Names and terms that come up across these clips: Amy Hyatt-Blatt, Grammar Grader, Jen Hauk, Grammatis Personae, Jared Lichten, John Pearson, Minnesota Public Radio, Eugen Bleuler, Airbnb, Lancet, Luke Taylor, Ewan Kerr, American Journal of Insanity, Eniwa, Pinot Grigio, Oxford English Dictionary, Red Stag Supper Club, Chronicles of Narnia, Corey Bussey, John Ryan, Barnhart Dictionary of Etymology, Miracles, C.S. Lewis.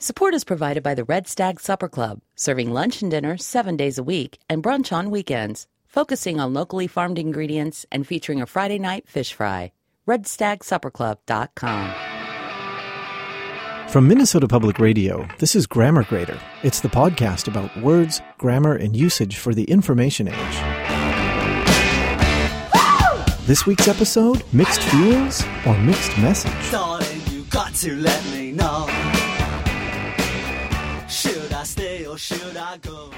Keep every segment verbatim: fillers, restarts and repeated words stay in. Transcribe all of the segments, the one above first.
Support is provided by the Red Stag Supper Club, serving lunch and dinner seven days a week and brunch on weekends, focusing on locally farmed ingredients and featuring a Friday night fish fry. red stag supper club dot com. From Minnesota Public Radio, this is Grammar Grader. It's the podcast about words, grammar, and usage for the information age. Woo! This week's episode, mixed feelings or mixed message? Darling, you got to let me know. Should I stay or should I go?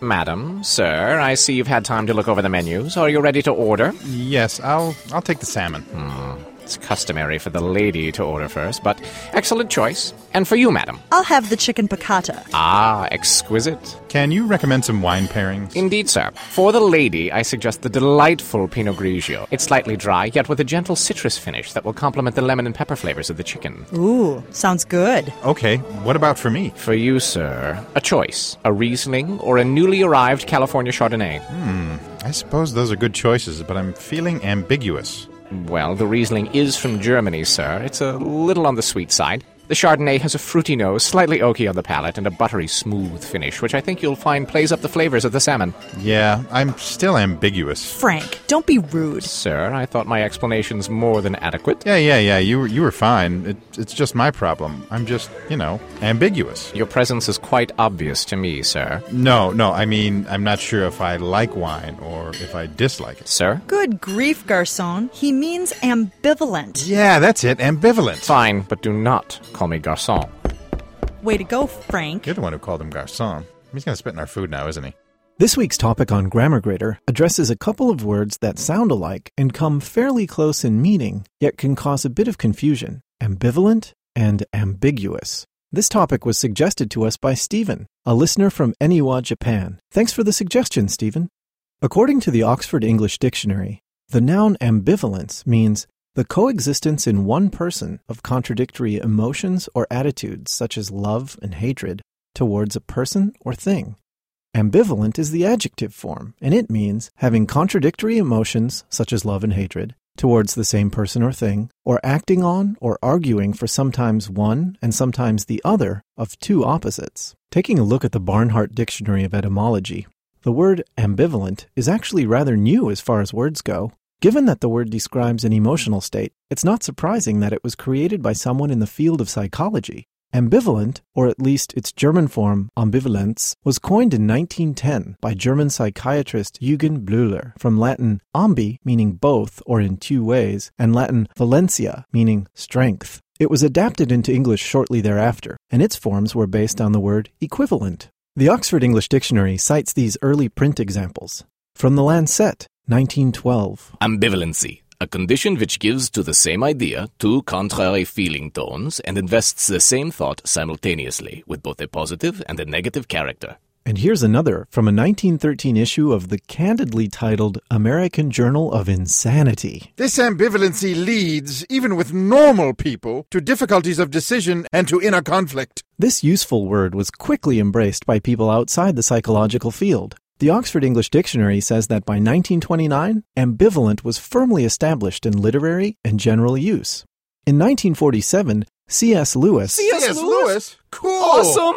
Madam, sir, I see you've had time to look over the menus. Are you ready to order? Yes, I'll I'll take the salmon. Hmm. It's customary for the lady to order first, but excellent choice. And for you, madam? I'll have the chicken piccata. Ah, exquisite. Can you recommend some wine pairings? Indeed, sir. For the lady, I suggest the delightful Pinot Grigio. It's slightly dry, yet with a gentle citrus finish that will complement the lemon and pepper flavors of the chicken. Ooh, sounds good. Okay, what about for me? For you, sir, a choice. A Riesling or a newly arrived California Chardonnay. Hmm, I suppose those are good choices, but I'm feeling ambiguous. Well, the Riesling is from Germany, sir. It's a little on the sweet side. The Chardonnay has a fruity nose, slightly oaky on the palate, and a buttery smooth finish, which I think you'll find plays up the flavors of the salmon. Yeah, I'm still ambiguous. Frank, don't be rude. Sir, I thought my explanation's more than adequate. Yeah, yeah, yeah, you, you were fine. It, it's just my problem. I'm just, you know, ambiguous. Your presence is quite obvious to me, sir. No, no, I mean, I'm not sure if I like wine or if I dislike it. Sir? Good grief, garçon. He means ambivalent. Yeah, that's it, ambivalent. Fine, but do not call me garçon. Way to go, Frank. You're the one who called him garçon. He's going to spit in our food now, isn't he? This week's topic on Grammar Grader addresses a couple of words that sound alike and come fairly close in meaning, yet can cause a bit of confusion: ambivalent and ambiguous. This topic was suggested to us by Stephen, a listener from Eniwa, Japan. Thanks for the suggestion, Stephen. According to the Oxford English Dictionary, the noun ambivalence means the coexistence in one person of contradictory emotions or attitudes, such as love and hatred, towards a person or thing. Ambivalent is the adjective form, and it means having contradictory emotions, such as love and hatred, towards the same person or thing, or acting on or arguing for sometimes one and sometimes the other of two opposites. Taking a look at the Barnhart Dictionary of Etymology, the word ambivalent is actually rather new as far as words go. Given that the word describes an emotional state, it's not surprising that it was created by someone in the field of psychology. Ambivalent, or at least its German form, ambivalenz, was coined in nineteen ten by German psychiatrist Eugen Bleuler from Latin ambi, meaning both or in two ways, and Latin valentia, meaning strength. It was adapted into English shortly thereafter, and its forms were based on the word equivalent. The Oxford English Dictionary cites these early print examples. From the Lancet, nineteen twelve. Ambivalency, a condition which gives to the same idea two contrary feeling tones and invests the same thought simultaneously with both a positive and a negative character. And here's another from a nineteen thirteen issue of the candidly titled American Journal of Insanity. This ambivalency leads, even with normal people, to difficulties of decision and to inner conflict. This useful word was quickly embraced by people outside the psychological field. The Oxford English Dictionary says that by nineteen twenty-nine, ambivalent was firmly established in literary and general use. In nineteen forty-seven, C S. Lewis... C S. Lewis? Cool! Awesome!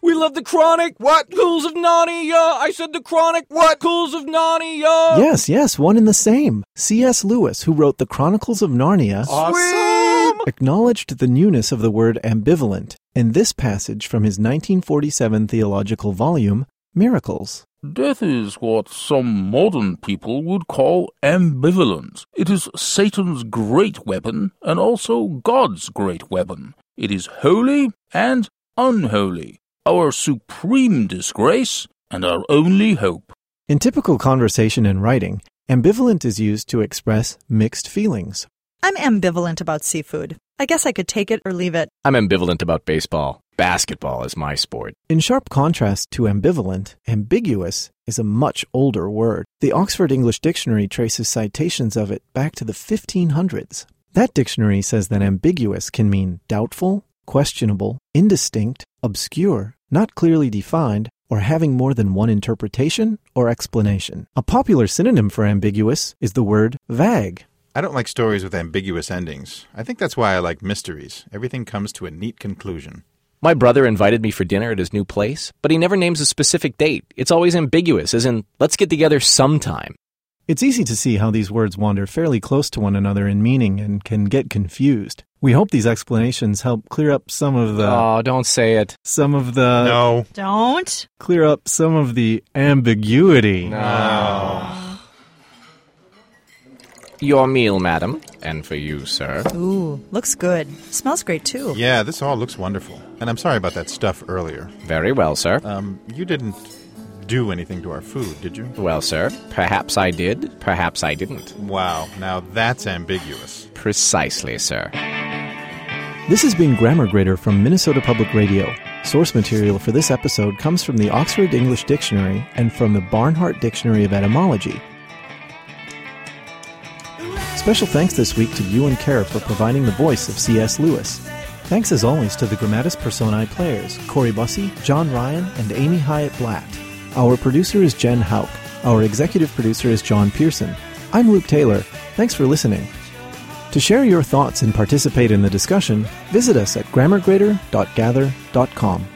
We love the Chronic... What? Chronicles of Narnia! I said the Chronic... What? Chronicles of Narnia! Yes, yes, one and the same. C S. Lewis, who wrote the Chronicles of Narnia... Awesome! ...acknowledged the newness of the word ambivalent in this passage from his nineteen forty-seven theological volume, Miracles. Death is what some modern people would call ambivalent. It is Satan's great weapon and also God's great weapon. It is holy and unholy, our supreme disgrace and our only hope. In typical conversation and writing, ambivalent is used to express mixed feelings. I'm ambivalent about seafood. I guess I could take it or leave it. I'm ambivalent about baseball. Basketball is my sport. In sharp contrast to ambivalent, ambiguous is a much older word. The Oxford English Dictionary traces citations of it back to the fifteen hundreds. That dictionary says that ambiguous can mean doubtful, questionable, indistinct, obscure, not clearly defined, or having more than one interpretation or explanation. A popular synonym for ambiguous is the word vague. I don't like stories with ambiguous endings. I think that's why I like mysteries. Everything comes to a neat conclusion. My brother invited me for dinner at his new place, but he never names a specific date. It's always ambiguous, as in, let's get together sometime. It's easy to see how these words wander fairly close to one another in meaning and can get confused. We hope these explanations help clear up some of the... Oh, don't say it. Some of the... No. Don't. Clear up some of the ambiguity. No. Your meal, madam. And for you, sir. Ooh, looks good. Smells great, too. Yeah, this all looks wonderful. And I'm sorry about that stuff earlier. Very well, sir. Um, you didn't do anything to our food, did you? Well, sir, perhaps I did, perhaps I didn't. Wow, now that's ambiguous. Precisely, sir. This has been Grammar Grader from Minnesota Public Radio. Source material for this episode comes from the Oxford English Dictionary and from the Barnhart Dictionary of Etymology. Special thanks this week to Ewan Kerr for providing the voice of C S. Lewis. Thanks as always to the Grammatis Personae players, Corey Bussey, John Ryan, and Amy Hyatt-Blatt. Our producer is Jen Hauk. Our executive producer is John Pearson. I'm Luke Taylor. Thanks for listening. To share your thoughts and participate in the discussion, visit us at grammar grader dot gather dot com.